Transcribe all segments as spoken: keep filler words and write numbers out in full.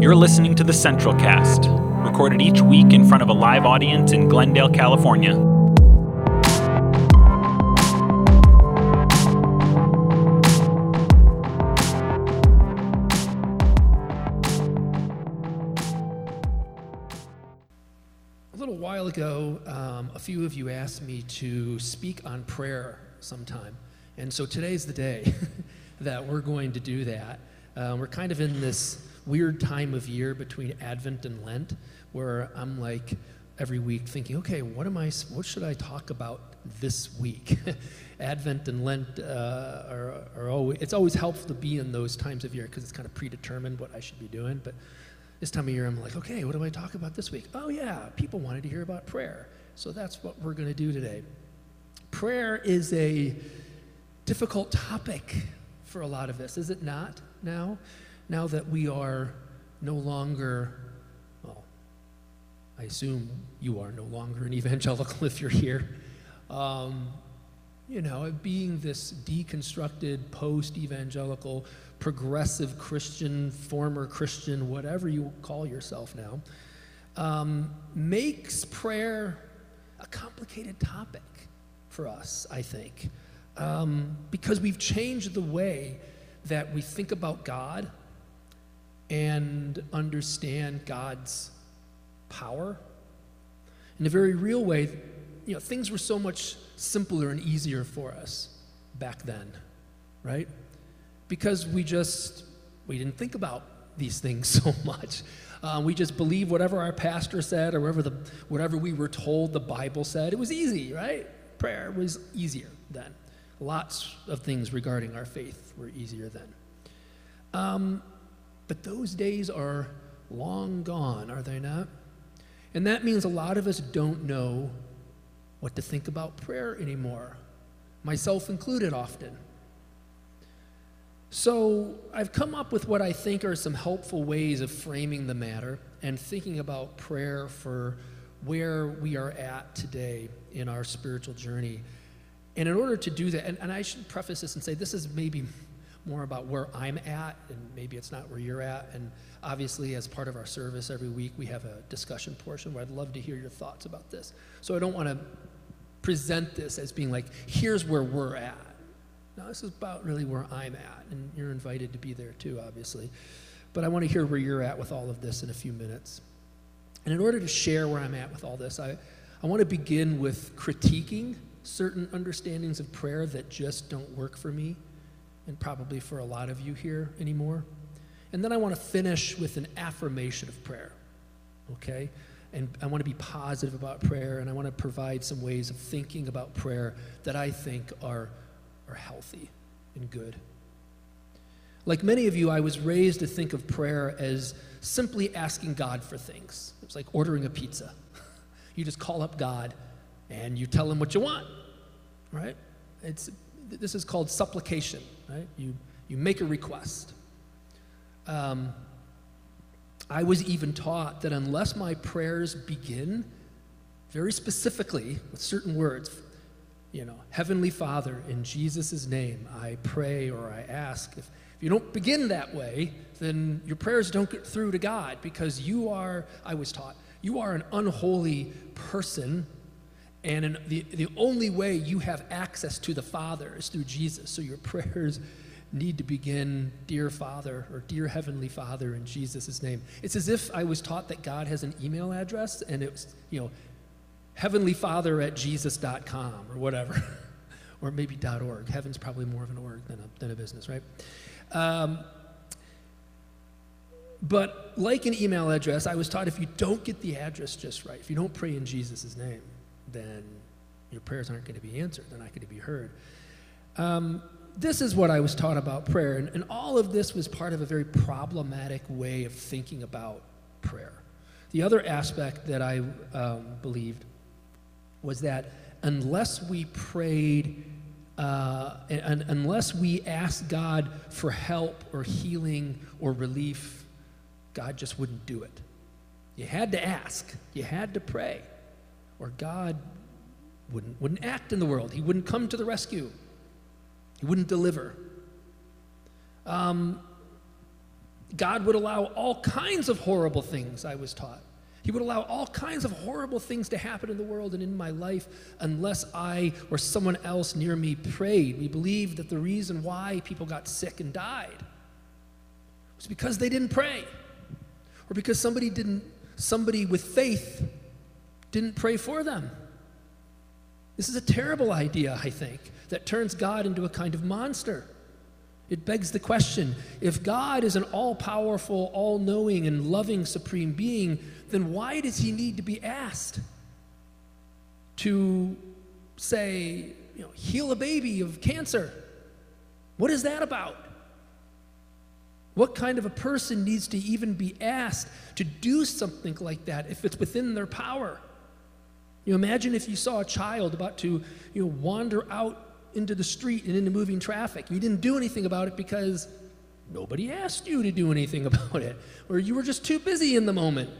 You're listening to the Central Cast, recorded each week in front of a live audience in Glendale, California. A little while ago, um, a few of you asked me to speak on prayer sometime. And so today's the day that we're going to do that. Uh, we're kind of in this weird time of year between Advent and Lent, where I'm like every week thinking, okay, what am I? What should I talk about this week? Advent and Lent uh, are, are always. It's always helpful to be in those times of year because it's kind of predetermined what I should be doing. But this time of year, I'm like, okay, what do I talk about this week? Oh yeah, people wanted to hear about prayer, so that's what we're going to do today. Prayer is a difficult topic for a lot of us, is it not? Now. Now that we are no longer, well, I assume you are no longer an evangelical if you're here, um, you know, being this deconstructed, post-evangelical, progressive Christian, former Christian, whatever you call yourself now, um, makes prayer a complicated topic for us, I think, um, because we've changed the way that we think about God and understand God's power. In a very real way, you know, things were so much simpler and easier for us back then, right? Because we just, we didn't think about these things so much. Um, we just believed whatever our pastor said or whatever, the, whatever we were told the Bible said. It was easy, right? Prayer was easier then. Lots of things regarding our faith were easier then. Um, But those days are long gone, are they not? And that means a lot of us don't know what to think about prayer anymore, myself included often. So I've come up with what I think are some helpful ways of framing the matter and thinking about prayer for where we are at today in our spiritual journey. And in order to do that, and, and I should preface this and say this is maybe more about where I'm at, and maybe it's not where you're at. And obviously, as part of our service every week, we have a discussion portion where I'd love to hear your thoughts about this. So I don't want to present this as being like, here's where we're at. No, this is about really where I'm at, and you're invited to be there too, obviously. But I want to hear where you're at with all of this in a few minutes. And in order to share where I'm at with all this, I, I want to begin with critiquing certain understandings of prayer that just don't work for me, and probably for a lot of you here anymore. And then I want to finish with an affirmation of prayer, okay? And I want to be positive about prayer, and I want to provide some ways of thinking about prayer that I think are, are healthy and good. Like many of you, I was raised to think of prayer as simply asking God for things. It's like ordering a pizza. You just call up God, and you tell him what you want, right? It's This is called supplication, right? You you make a request. Um, I was even taught that unless my prayers begin very specifically with certain words, you know, Heavenly Father, in Jesus' name, I pray or I ask. If, if you don't begin that way, then your prayers don't get through to God because you are, I was taught, you are an unholy person. And in the, the only way you have access to the Father is through Jesus. So your prayers need to begin, Dear Father, or Dear Heavenly Father, in Jesus' name. It's as if I was taught that God has an email address, and it was, you know, heavenly father at jesus dot com or whatever, or maybe .org. Heaven's probably more of an org than a, than a business, right? Um, but like an email address, I was taught if you don't get the address just right, if you don't pray in Jesus' name, then your prayers aren't going to be answered. They're not going to be heard. Um, this is what I was taught about prayer, and, and all of this was part of a very problematic way of thinking about prayer. The other aspect that I um, believed was that unless we prayed, uh, and, and unless we asked God for help or healing or relief, God just wouldn't do it. You had to ask. You had to pray. Or God wouldn't, wouldn't act in the world. He wouldn't come to the rescue. He wouldn't deliver. Um, God would allow all kinds of horrible things, I was taught. He would allow all kinds of horrible things to happen in the world and in my life unless I or someone else near me prayed. We believed that the reason why people got sick and died was because they didn't pray, or because somebody didn't, somebody with faith didn't pray for them. This is a terrible idea, I think, that turns God into a kind of monster. It begs the question, if God is an all-powerful, all-knowing, and loving supreme being, then why does he need to be asked to, say, you know, heal a baby of cancer? What is that about? What kind of a person needs to even be asked to do something like that if it's within their power? You know, imagine if you saw a child about to, you know, wander out into the street and into moving traffic. You didn't do anything about it because nobody asked you to do anything about it, or you were just too busy in the moment,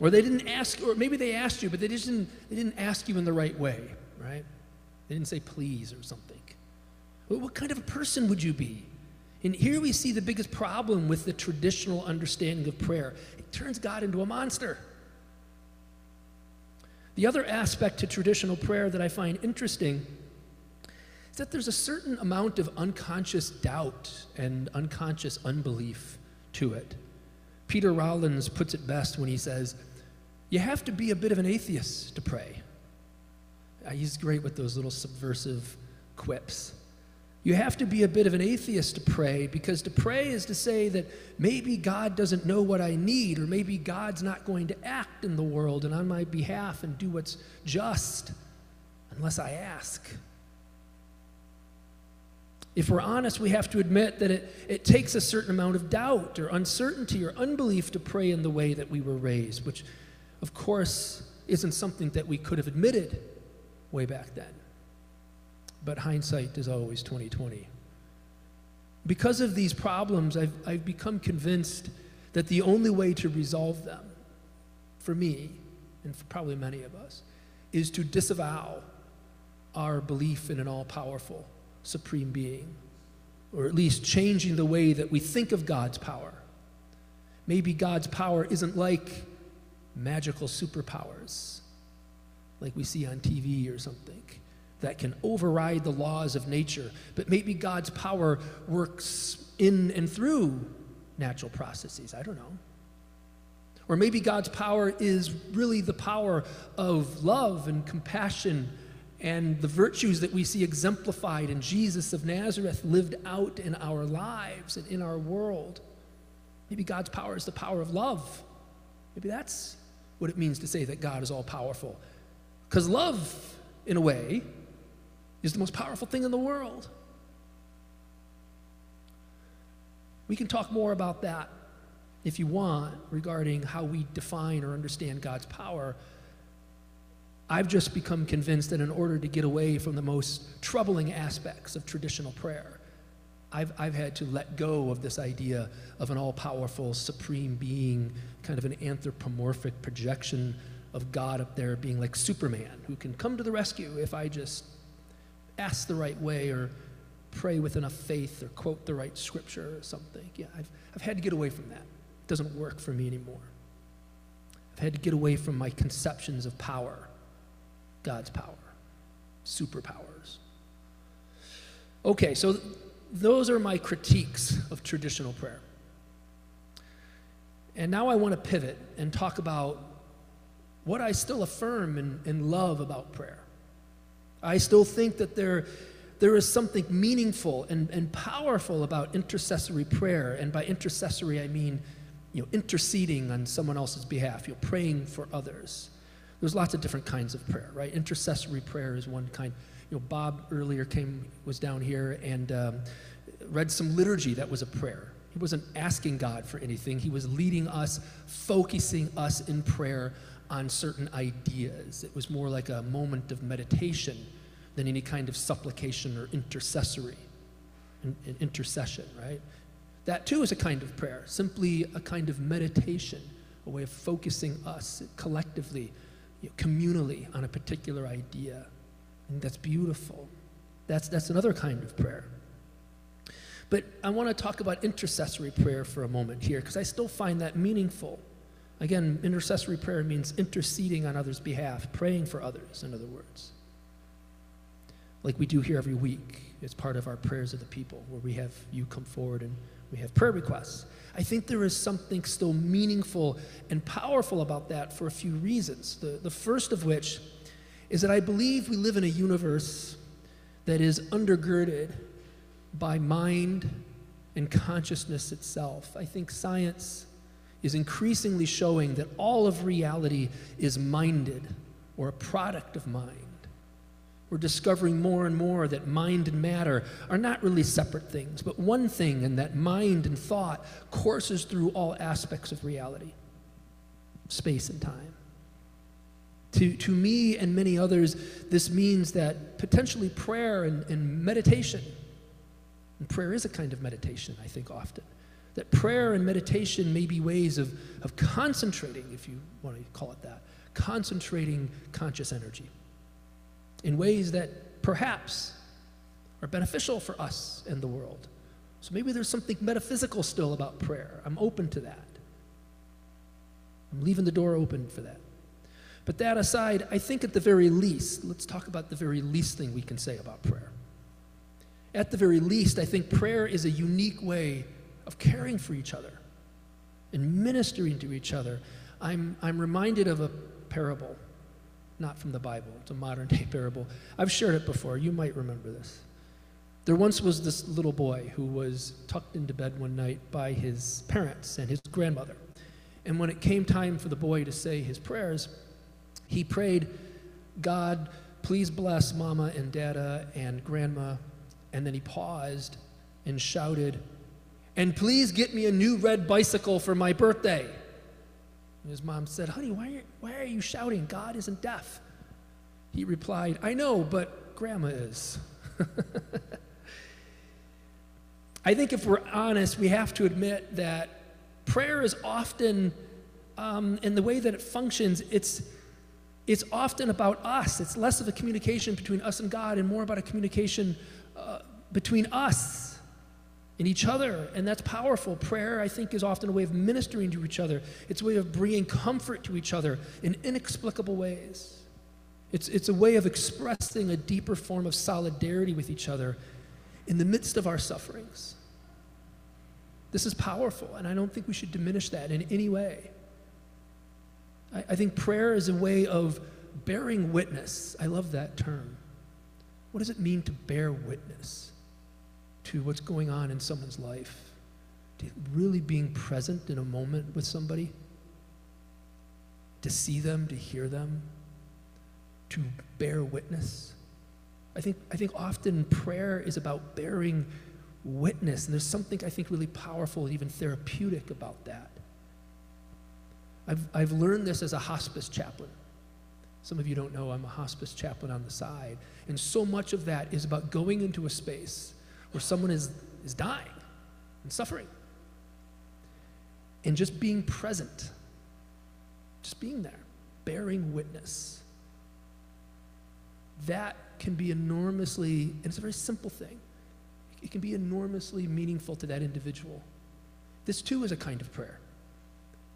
or they didn't ask, or maybe they asked you, but they just didn't, they didn't ask you in the right way, right? They didn't say please or something. Well, what kind of a person would you be? And here we see the biggest problem with the traditional understanding of prayer. It turns God into a monster. The other aspect to traditional prayer that I find interesting is that there's a certain amount of unconscious doubt and unconscious unbelief to it. Peter Rollins puts it best when he says, you have to be a bit of an atheist to pray. He's great with those little subversive quips. You have to be a bit of an atheist to pray, because to pray is to say that maybe God doesn't know what I need, or maybe God's not going to act in the world and on my behalf and do what's just unless I ask. If we're honest, we have to admit that it, it takes a certain amount of doubt or uncertainty or unbelief to pray in the way that we were raised, which, of course, isn't something that we could have admitted way back then. But hindsight is always twenty twenty. Because of these problems, I've, I've become convinced that the only way to resolve them, for me, and for probably many of us, is to disavow our belief in an all-powerful supreme being, or at least changing the way that we think of God's power. Maybe God's power isn't like magical superpowers, like we see on T V or something, that can override the laws of nature. But maybe God's power works in and through natural processes. I don't know. Or maybe God's power is really the power of love and compassion and the virtues that we see exemplified in Jesus of Nazareth lived out in our lives and in our world. Maybe God's power is the power of love. Maybe that's what it means to say that God is all-powerful. Because love, in a way, is the most powerful thing in the world. We can talk more about that, if you want, regarding how we define or understand God's power. I've just become convinced that in order to get away from the most troubling aspects of traditional prayer, I've, I've had to let go of this idea of an all-powerful, supreme being, kind of an anthropomorphic projection of God up there being like Superman, who can come to the rescue if I just ask the right way or pray with enough faith or quote the right scripture or something. Yeah, I've, I've had to get away from that. It doesn't work for me anymore. I've had to get away from my conceptions of power, God's power, superpowers. Okay, so th- those are my critiques of traditional prayer. And now I want to pivot and talk about what I still affirm and, and love about prayer. I still think that there, there is something meaningful and, and powerful about intercessory prayer. And by intercessory, I mean, you know, interceding on someone else's behalf, you know, praying for others. There's lots of different kinds of prayer, right? Intercessory prayer is one kind. You know, Bob earlier came, was down here and um, read some liturgy that was a prayer. He wasn't asking God for anything. He was leading us, focusing us in prayer on certain ideas. It was more like a moment of meditation than any kind of supplication or intercessory, in, in intercession, right? That too is a kind of prayer, simply a kind of meditation, a way of focusing us collectively, you know, communally on a particular idea. And that's beautiful. That's, that's another kind of prayer. But I want to talk about intercessory prayer for a moment here, because I still find that meaningful. Again, intercessory prayer means interceding on others' behalf, praying for others, in other words. Like we do here every week. It's part of our prayers of the people, where we have you come forward and we have prayer requests. I think there is something still meaningful and powerful about that for a few reasons. The, the first of which is that I believe we live in a universe that is undergirded by mind and consciousness itself. I think science is increasingly showing that all of reality is minded, or a product of mind. We're discovering more and more that mind and matter are not really separate things, but one thing, and that mind and thought courses through all aspects of reality, space and time. To, to me and many others, this means that potentially prayer and, and meditation, and prayer is a kind of meditation, I think, often, that prayer and meditation may be ways of, of concentrating, if you want to call it that, concentrating conscious energy in ways that perhaps are beneficial for us and the world. So maybe there's something metaphysical still about prayer. I'm open to that. I'm leaving the door open for that. But that aside, I think at the very least, let's talk about the very least thing we can say about prayer. At the very least, I think prayer is a unique way of caring for each other and ministering to each other. I'm, I'm reminded of a parable, not from the Bible. It's a modern day parable. I've shared it before. You might remember this. There once was this little boy who was tucked into bed one night by his parents and his grandmother. And when it came time for the boy to say his prayers, he prayed, "God, please bless Mama and Dada and Grandma." And then he paused and shouted, "And please get me a new red bicycle for my birthday." And his mom said, "Honey, why are, you, why are you shouting? God isn't deaf." He replied, "I know, but Grandma is." I think if we're honest, we have to admit that prayer is often, um, in the way that it functions, it's, it's often about us. It's less of a communication between us and God and more about a communication uh, between us in each other, and that's powerful. Prayer, I think, is often a way of ministering to each other. It's a way of bringing comfort to each other in inexplicable ways. It's, it's a way of expressing a deeper form of solidarity with each other in the midst of our sufferings. This is powerful, and I don't think we should diminish that in any way. I, I think prayer is a way of bearing witness. I love that term. What does it mean to bear witness to what's going on in someone's life, to really being present in a moment with somebody, to see them, to hear them, to bear witness. I think, I think often prayer is about bearing witness, and there's something I think really powerful and even therapeutic about that. I've, I've learned this as a hospice chaplain. Some of you don't know I'm a hospice chaplain on the side, and so much of that is about going into a space where someone is, is dying and suffering, and just being present, just being there, bearing witness. That can be enormously, and it's a very simple thing, it can be enormously meaningful to that individual. This too is a kind of prayer,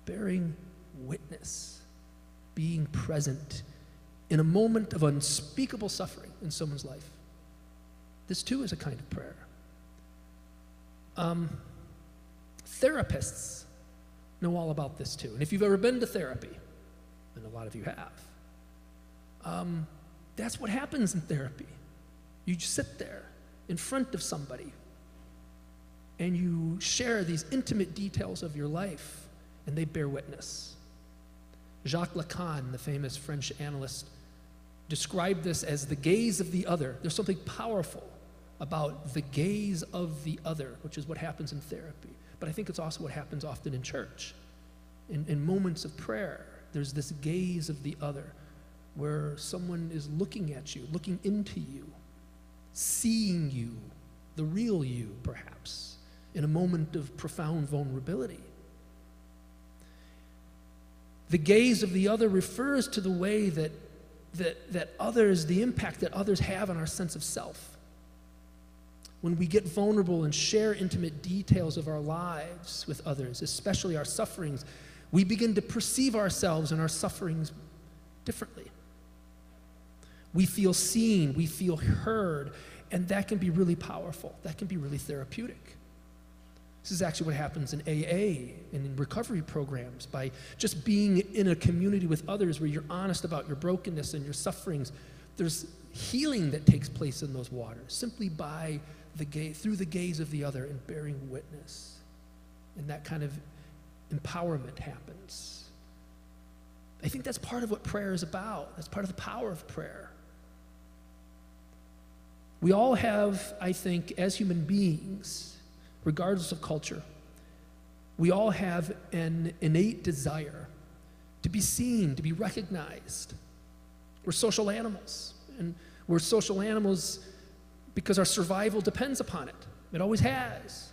bearing witness, being present in a moment of unspeakable suffering in someone's life. This too is a kind of prayer. Um, therapists know all about this too. And if you've ever been to therapy, and a lot of you have, um, that's what happens in therapy. You just sit there in front of somebody and you share these intimate details of your life, and they bear witness. Jacques Lacan, the famous French analyst, described this as the gaze of the other. There's something powerful about the gaze of the other, which is what happens in therapy. But I think it's also what happens often in church. In, in moments of prayer, there's this gaze of the other, where someone is looking at you, looking into you, seeing you, the real you, perhaps, in a moment of profound vulnerability. The gaze of the other refers to the way that, that, that others, the impact that others have on our sense of self. when we get vulnerable and share intimate details of our lives with others, especially our sufferings, we begin to perceive ourselves and our sufferings differently. We feel seen, we feel heard, and that can be really powerful. That can be really therapeutic. This is actually what happens in A A and in recovery programs. By just being in a community with others where you're honest about your brokenness and your sufferings, there's healing that takes place in those waters, simply by the gaze, through the gaze of the other and bearing witness. And that kind of empowerment happens. I think that's part of what prayer is about. That's part of the power of prayer. We all have, I think, as human beings, regardless of culture, we all have an innate desire to be seen, to be recognized. We're social animals, and we're social animals because our survival depends upon it. It always has.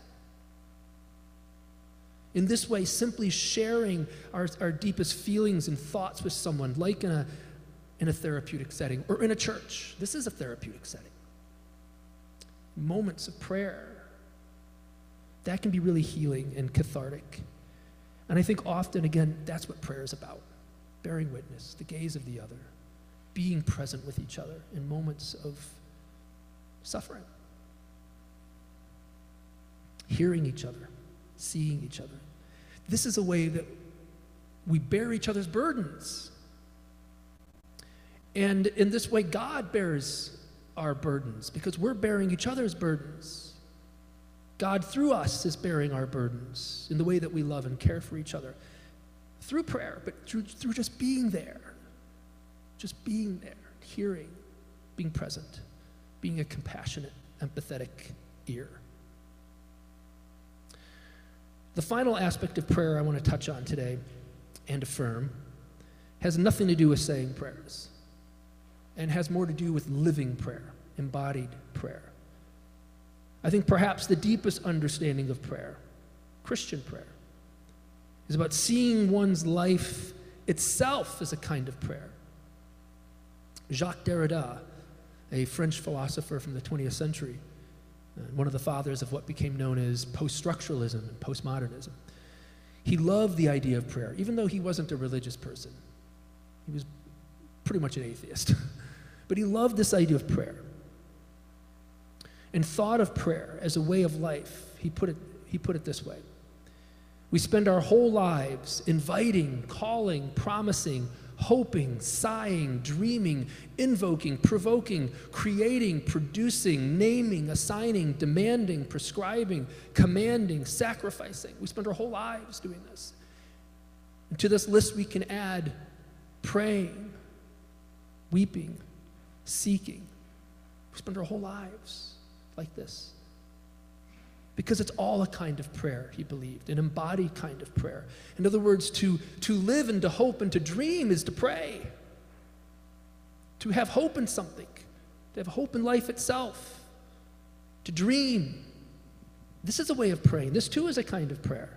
In this way, simply sharing our, our deepest feelings and thoughts with someone, like in a, in a therapeutic setting, or in a church. This is a therapeutic setting. Moments of prayer, that can be really healing and cathartic. And I think often, again, that's what prayer is about. Bearing witness, the gaze of the other, being present with each other in moments of suffering. Hearing each other, seeing each other. This is a way that we bear each other's burdens. And in this way, God bears our burdens, because we're bearing each other's burdens. God, through us, is bearing our burdens in the way that we love and care for each other. Through prayer, but through, through just being there. Just being there, hearing, being present, being a compassionate, empathetic ear. The final aspect of prayer I want to touch on today and affirm has nothing to do with saying prayers, and has more to do with living prayer, embodied prayer. I think perhaps the deepest understanding of prayer, Christian prayer, is about seeing one's life itself as a kind of prayer. Jacques Derrida, a French philosopher from the twentieth century, one of the fathers of what became known as post-structuralism and postmodernism, he loved the idea of prayer, even though he wasn't a religious person. He was pretty much an atheist. But he loved this idea of prayer and thought of prayer as a way of life. He put it, he put it this way. We spend our whole lives inviting, calling, promising, hoping, sighing, dreaming, invoking, provoking, creating, producing, naming, assigning, demanding, prescribing, commanding, sacrificing. We spend our whole lives doing this. And to this list we can add praying, weeping, seeking. We spend our whole lives like this. Because it's all a kind of prayer, he believed, an embodied kind of prayer. In other words, to, to live and to hope and to dream is to pray. To have hope in something, to have hope in life itself, to dream. This is a way of praying. This too is a kind of prayer.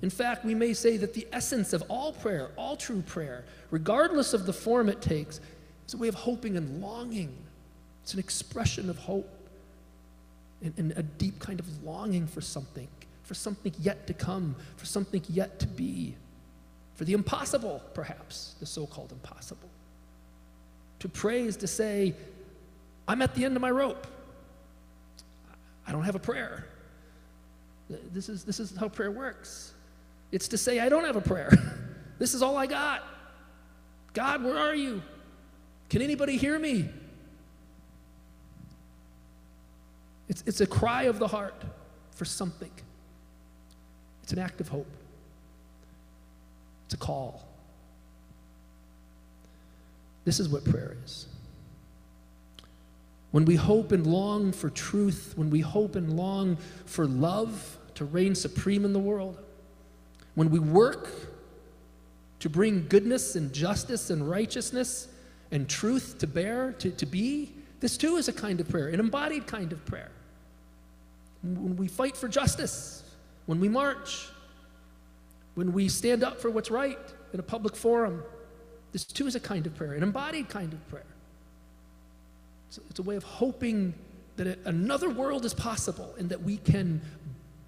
In fact, we may say that the essence of all prayer, all true prayer, regardless of the form it takes, is a way of hoping and longing. It's an expression of hope. And, and a deep kind of longing for something, for something yet to come, for something yet to be, for the impossible, perhaps, the so-called impossible. To pray is to say, I'm at the end of my rope. I don't have a prayer. This is, this is how prayer works. It's to say, I don't have a prayer. This is all I got. God, where are you? Can anybody hear me? It's, it's a cry of the heart for something. It's an act of hope. It's a call. This is what prayer is. When we hope and long for truth, when we hope and long for love to reign supreme in the world, when we work to bring goodness and justice and righteousness and truth to bear, to, to be, this too is a kind of prayer, an embodied kind of prayer. When we fight for justice, when we march, when we stand up for what's right in a public forum, this too is a kind of prayer, an embodied kind of prayer. It's a way of hoping that another world is possible and that we can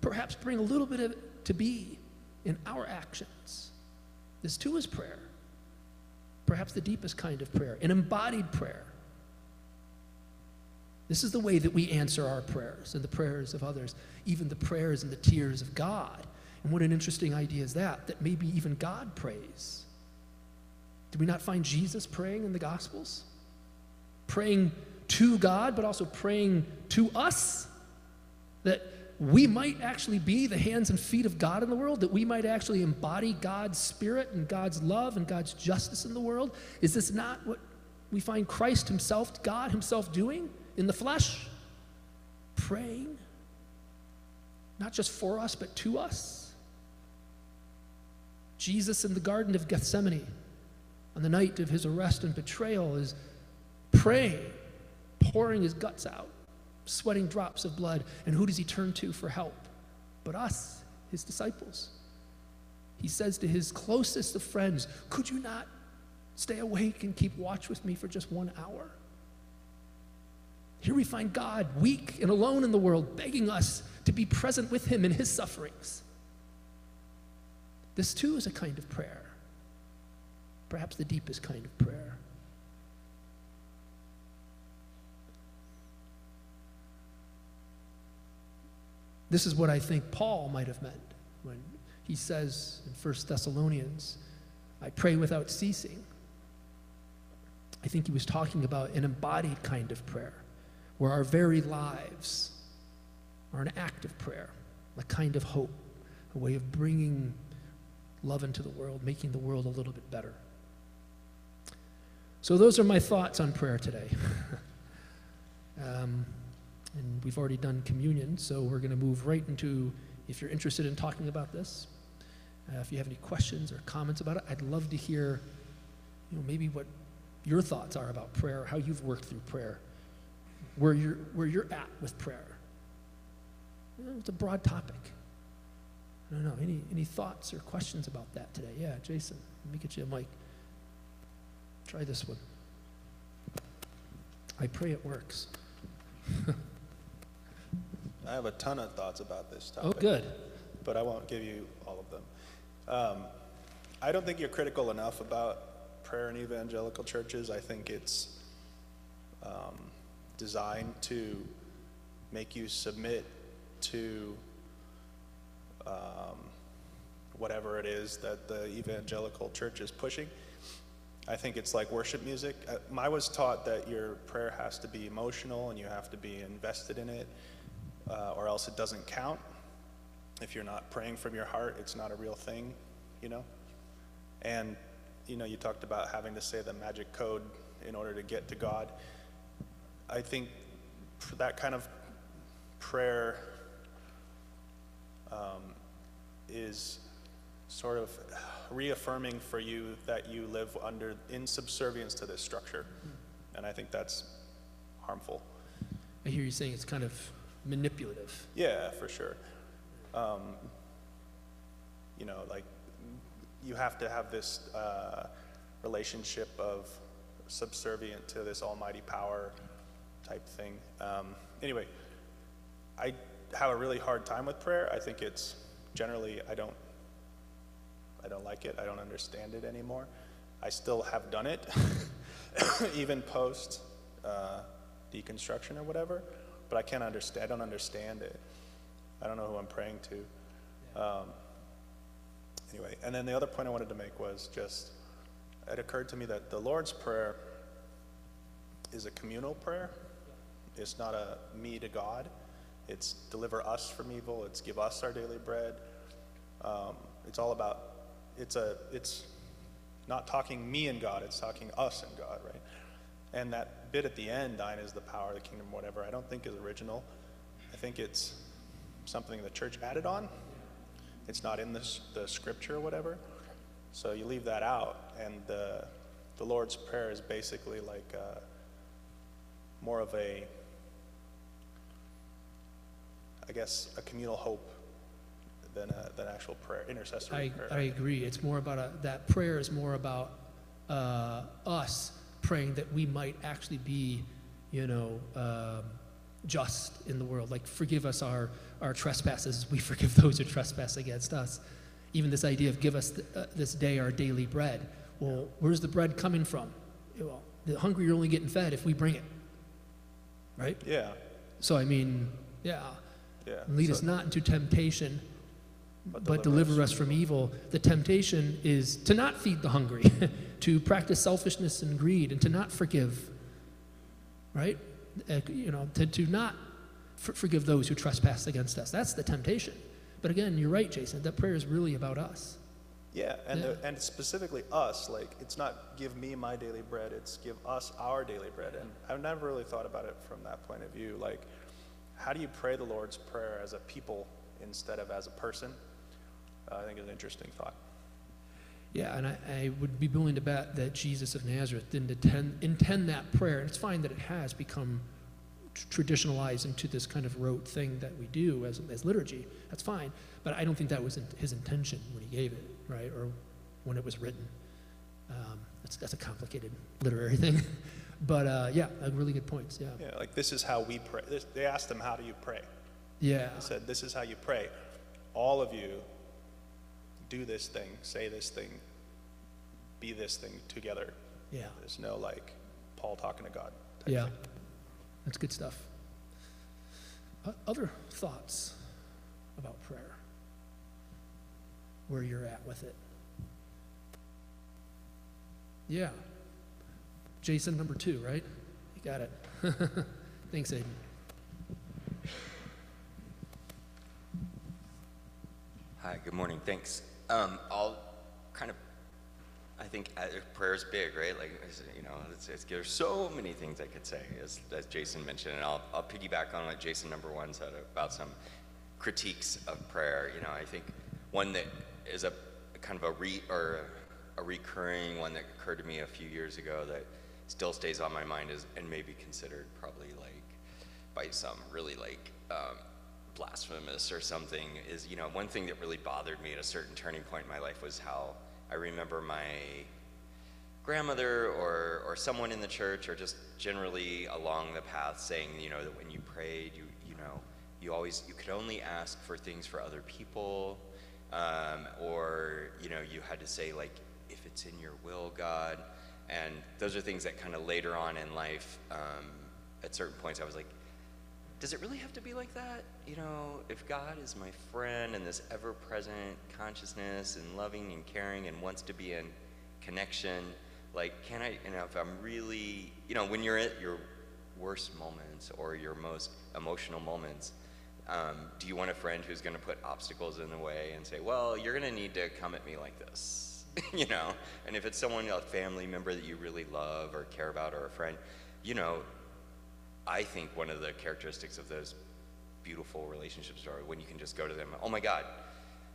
perhaps bring a little bit of it to be in our actions. This too is prayer, perhaps the deepest kind of prayer, an embodied prayer. This is the way that we answer our prayers and the prayers of others, even the prayers and the tears of God. And what an interesting idea is that, that maybe even God prays. Do we not find Jesus praying in the Gospels? Praying to God, but also praying to us, that we might actually be the hands and feet of God in the world, that we might actually embody God's spirit and God's love and God's justice in the world. Is this not what we find Christ himself, God himself, doing in the flesh? Praying, not just for us, but to us. Jesus in the Garden of Gethsemane, on the night of his arrest and betrayal, is praying, pouring his guts out, sweating drops of blood, and who does he turn to for help but us, his disciples? He says to his closest of friends, could you not stay awake and keep watch with me for just one hour? Here we find God, weak and alone in the world, begging us to be present with him in his sufferings. This too is a kind of prayer, perhaps the deepest kind of prayer. This is what I think Paul might have meant when he says in First Thessalonians, I pray without ceasing. I think he was talking about an embodied kind of prayer, where our very lives are an act of prayer, a kind of hope, a way of bringing love into the world, making the world a little bit better. So those are my thoughts on prayer today. um, And we've already done communion, so we're going to move right into, if you're interested in talking about this, uh, if you have any questions or comments about it, I'd love to hear, you know, maybe what your thoughts are about prayer, how you've worked through prayer, where you're, where you're at with prayer. You know, it's a broad topic. I don't know, any, any thoughts or questions about that today? Yeah, Jason, let me get you a mic. Try this one. I pray it works. I have a ton of thoughts about this topic. Oh, good. But I won't give you all of them. Um, I don't think you're critical enough about prayer in evangelical churches. I think it's um, designed to make you submit to um, whatever it is that the evangelical church is pushing. I think it's like worship music. I, I was taught that your prayer has to be emotional and you have to be invested in it. Uh, or else it doesn't count. If you're not praying from your heart, it's not a real thing, you know? And, you know, you talked about having to say the magic code in order to get to God. I think that kind of prayer um, is sort of reaffirming for you that you live under, in subservience to this structure. And I think that's harmful. I hear you saying it's kind of manipulative. Yeah, for sure. Um, you know, like, you have to have this uh, relationship of subservient to this almighty power type thing. Um, anyway, I have a really hard time with prayer. I think it's generally, I don't, I don't like it. I don't understand it anymore. I still have done it, even post uh, deconstruction or whatever. But I can't understand, I don't understand it. I don't know who I'm praying to. Um, anyway, and then the other point I wanted to make was just, it occurred to me that the Lord's Prayer is a communal prayer. It's not a me to God. It's deliver us from evil. It's give us our daily bread. Um, it's all about, it's a, it's not talking me and God, it's talking us and God, right? And that bit at the end, thine is the power, the kingdom, whatever, I don't think is original. I think it's something the church added on. It's not in this, the scripture or whatever. So you leave that out, and the, the Lord's Prayer is basically like a, more of a, I guess, a communal hope than a, than actual prayer, intercessory I, prayer. I agree. It's more about, a, that prayer is more about uh, us praying that we might actually be, you know, um, just in the world, like forgive us our, our trespasses, we forgive those who trespass against us. Even this idea of give us th uh, this day our daily bread. Well, where's the bread coming from? Well, the hungry are only getting fed if we bring it, right? Yeah. So I mean, yeah. Yeah. Lead so, us not into temptation, but, but deliver, deliver us from evil. The temptation is to not feed the hungry, to practice selfishness and greed, and to not forgive, right? Uh, you know, to, to not for forgive those who trespass against us. That's the temptation. But again, you're right, Jason, that prayer is really about us. Yeah, and, yeah. The, and specifically us, like, it's not give me my daily bread, it's give us our daily bread. And I've never really thought about it from that point of view. Like, how do you pray the Lord's Prayer as a people instead of as a person? Uh, I think it's an interesting thought. Yeah, and I, I would be willing to bet that Jesus of Nazareth didn't intend, intend that prayer. And it's fine that it has become traditionalized into this kind of rote thing that we do as, as liturgy. That's fine, but I don't think that was in his intention when he gave it, right, or when it was written. Um, that's, that's a complicated literary thing. But uh, yeah, really good points, yeah. Yeah, like this is how we pray. This, they asked him, how do you pray? Yeah. He said, this is how you pray. All of you do this thing, say this thing, be this thing together. Yeah. There's no like Paul talking to God type yeah. thing. That's good stuff. Uh, other thoughts about prayer? Where you're at with it? Yeah. Jason, number two, right? You got it. Thanks, Aiden. Hi, good morning. Thanks. Um, I'll kind of, I think prayer's big, right? Like, you know, it's, it's, there's so many things I could say, as, as Jason mentioned, and I'll, I'll piggyback on what Jason number one said about some critiques of prayer. You know, I think one that is a kind of a re or a recurring one that occurred to me a few years ago that still stays on my mind is, and maybe considered probably like by some really like um, blasphemous or something, is, you know, one thing that really bothered me at a certain turning point in my life was how I remember my grandmother or, or someone in the church or just generally along the path saying, you know, that when you prayed, you, you know, you always, you could only ask for things for other people, um, or, you know, you had to say like, if it's in your will, God. And those are things that kind of later on in life, um, at certain points I was like, does it really have to be like that? You know, if God is my friend and this ever-present consciousness and loving and caring and wants to be in connection, like, can I, you know, if I'm really, you know, when you're at your worst moments or your most emotional moments, um, do you want a friend who's gonna put obstacles in the way and say, well, you're gonna need to come at me like this, you know? And if it's someone, a family member that you really love or care about or a friend, you know, I think one of the characteristics of those beautiful relationships are when you can just go to them, oh my God,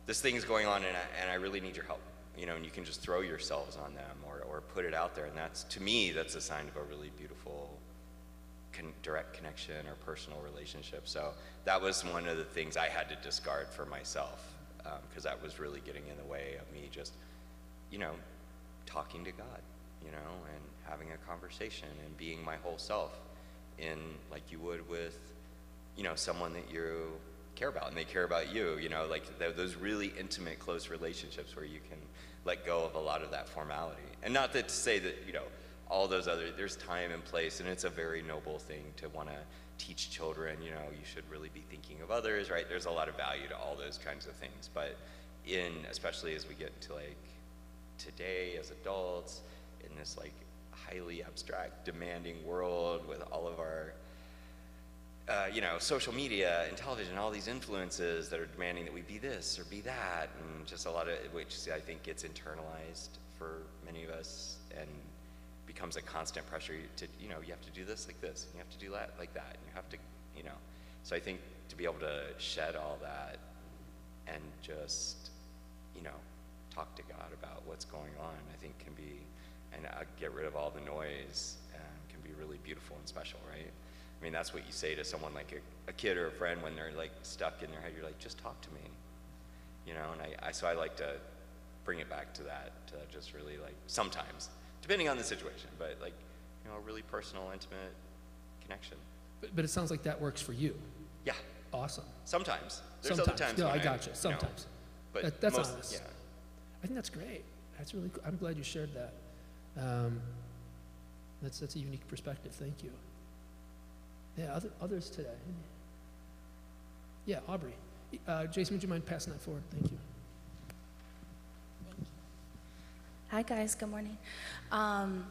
this thing's going on and I, and I really need your help, you know, and you can just throw yourselves on them or, or put it out there. And that's, to me, that's a sign of a really beautiful con direct connection or personal relationship. So that was one of the things I had to discard for myself, um, because that was really getting in the way of me just, you know, talking to God, you know, and having a conversation and being my whole self, in like you would with, you know, someone that you care about and they care about you, you know, like those really intimate, close relationships where you can let go of a lot of that formality. And not that to say that, you know, all those other, there's time and place, and it's a very noble thing to want to teach children, you know, you should really be thinking of others, right? There's a lot of value to all those kinds of things. But in, especially as we get into like today as adults, in this like highly abstract, demanding world with all of our, uh, you know, social media and television, all these influences that are demanding that we be this or be that, and just a lot of which I think gets internalized for many of us and becomes a constant pressure to, you know, you have to do this like this, and you have to do that like that, and you have to, you know. So I think to be able to shed all that and just, you know, talk to God about what's going on, I think can be, and I get rid of all the noise, and can be really beautiful and special, right? I mean, that's what you say to someone like a, a kid or a friend when they're like stuck in their head, you're like, just talk to me, you know? And I, I so I like to bring it back to that, to just really like, sometimes, depending on the situation, but like, you know, a really personal, intimate connection. But it sounds like that works for you. Yeah. Awesome. Sometimes. There's sometimes. Other times. No, I gotcha. Sometimes. No, but that, that's most, honest. Yeah. I think that's great. That's really cool. I'm glad you shared that. Um, that's that's a unique perspective. Thank you. Yeah, other, others today. Yeah, Aubrey. Uh, Jason, would you mind passing that forward? Thank you. Thank you. Hi, guys. Good morning. Um,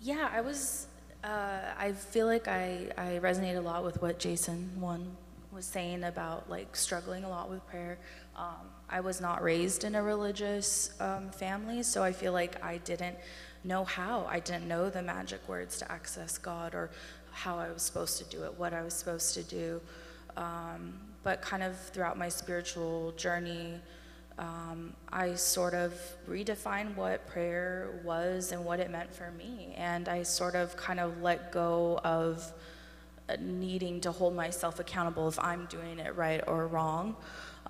yeah, I was... Uh, I feel like I, I resonate a lot with what Jason one was saying about like struggling a lot with prayer. Um, I was not raised in a religious um, family, so I feel like I didn't know how. I didn't know the magic words to access God or how I was supposed to do it, what I was supposed to do. Um, but kind of throughout my spiritual journey, Um, I sort of redefined what prayer was and what it meant for me, and I sort of kind of let go of needing to hold myself accountable if I'm doing it right or wrong.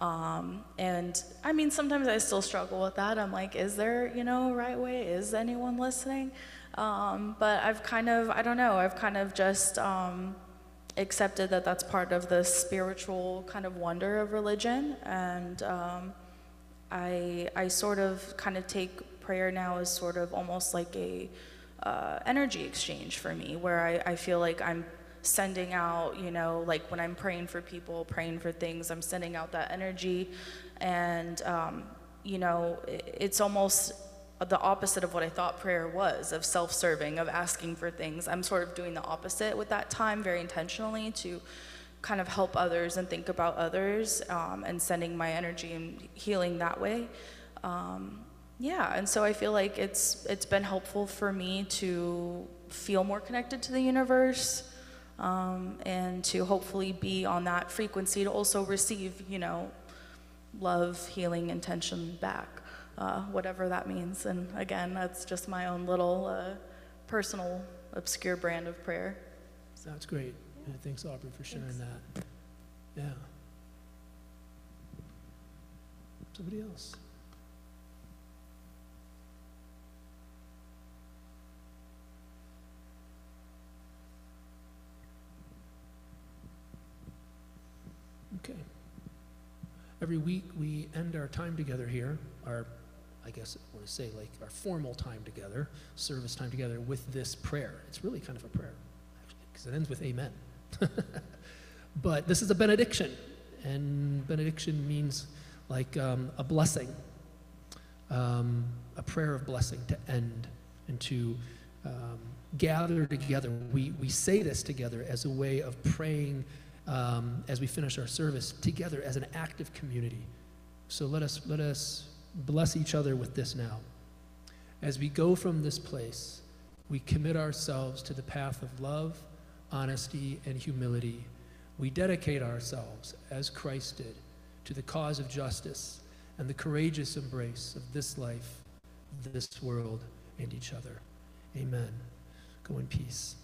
Um, and I mean, sometimes I still struggle with that. I'm like, is there, you know, right way? Is anyone listening? Um, but I've kind of, I don't know, I've kind of just um, accepted that that's part of the spiritual kind of wonder of religion, and um, I, I sort of kind of take prayer now as sort of almost like a uh, energy exchange for me, where I, I feel like I'm sending out, you know, like when I'm praying for people, praying for things, I'm sending out that energy. And, um, you know, it, it's almost the opposite of what I thought prayer was, of self-serving, of asking for things. I'm sort of doing the opposite with that time very intentionally to kind of help others and think about others, um, and sending my energy and healing that way. Um, yeah, and so I feel like it's it's been helpful for me to feel more connected to the universe, um, and to hopefully be on that frequency to also receive, you know, love, healing, intention back, uh, whatever that means. And again, that's just my own little uh, personal obscure brand of prayer. That's great. Yeah, thanks, Aubrey, for sharing thanks. that. Yeah. Somebody else. Okay. Every week we end our time together here, our, I guess I want to say like our formal time together, service time together with this prayer. It's really kind of a prayer, actually, because it ends with amen. But this is a benediction, and benediction means like um, a blessing, um, a prayer of blessing to end and to um, gather together. We, we say this together as a way of praying um, as we finish our service together as an active community. So let us, let us bless each other with this now. As we go from this place, we commit ourselves to the path of love, honesty, and humility. We dedicate ourselves, as Christ did, to the cause of justice and the courageous embrace of this life, this world, and each other. Amen. Go in peace.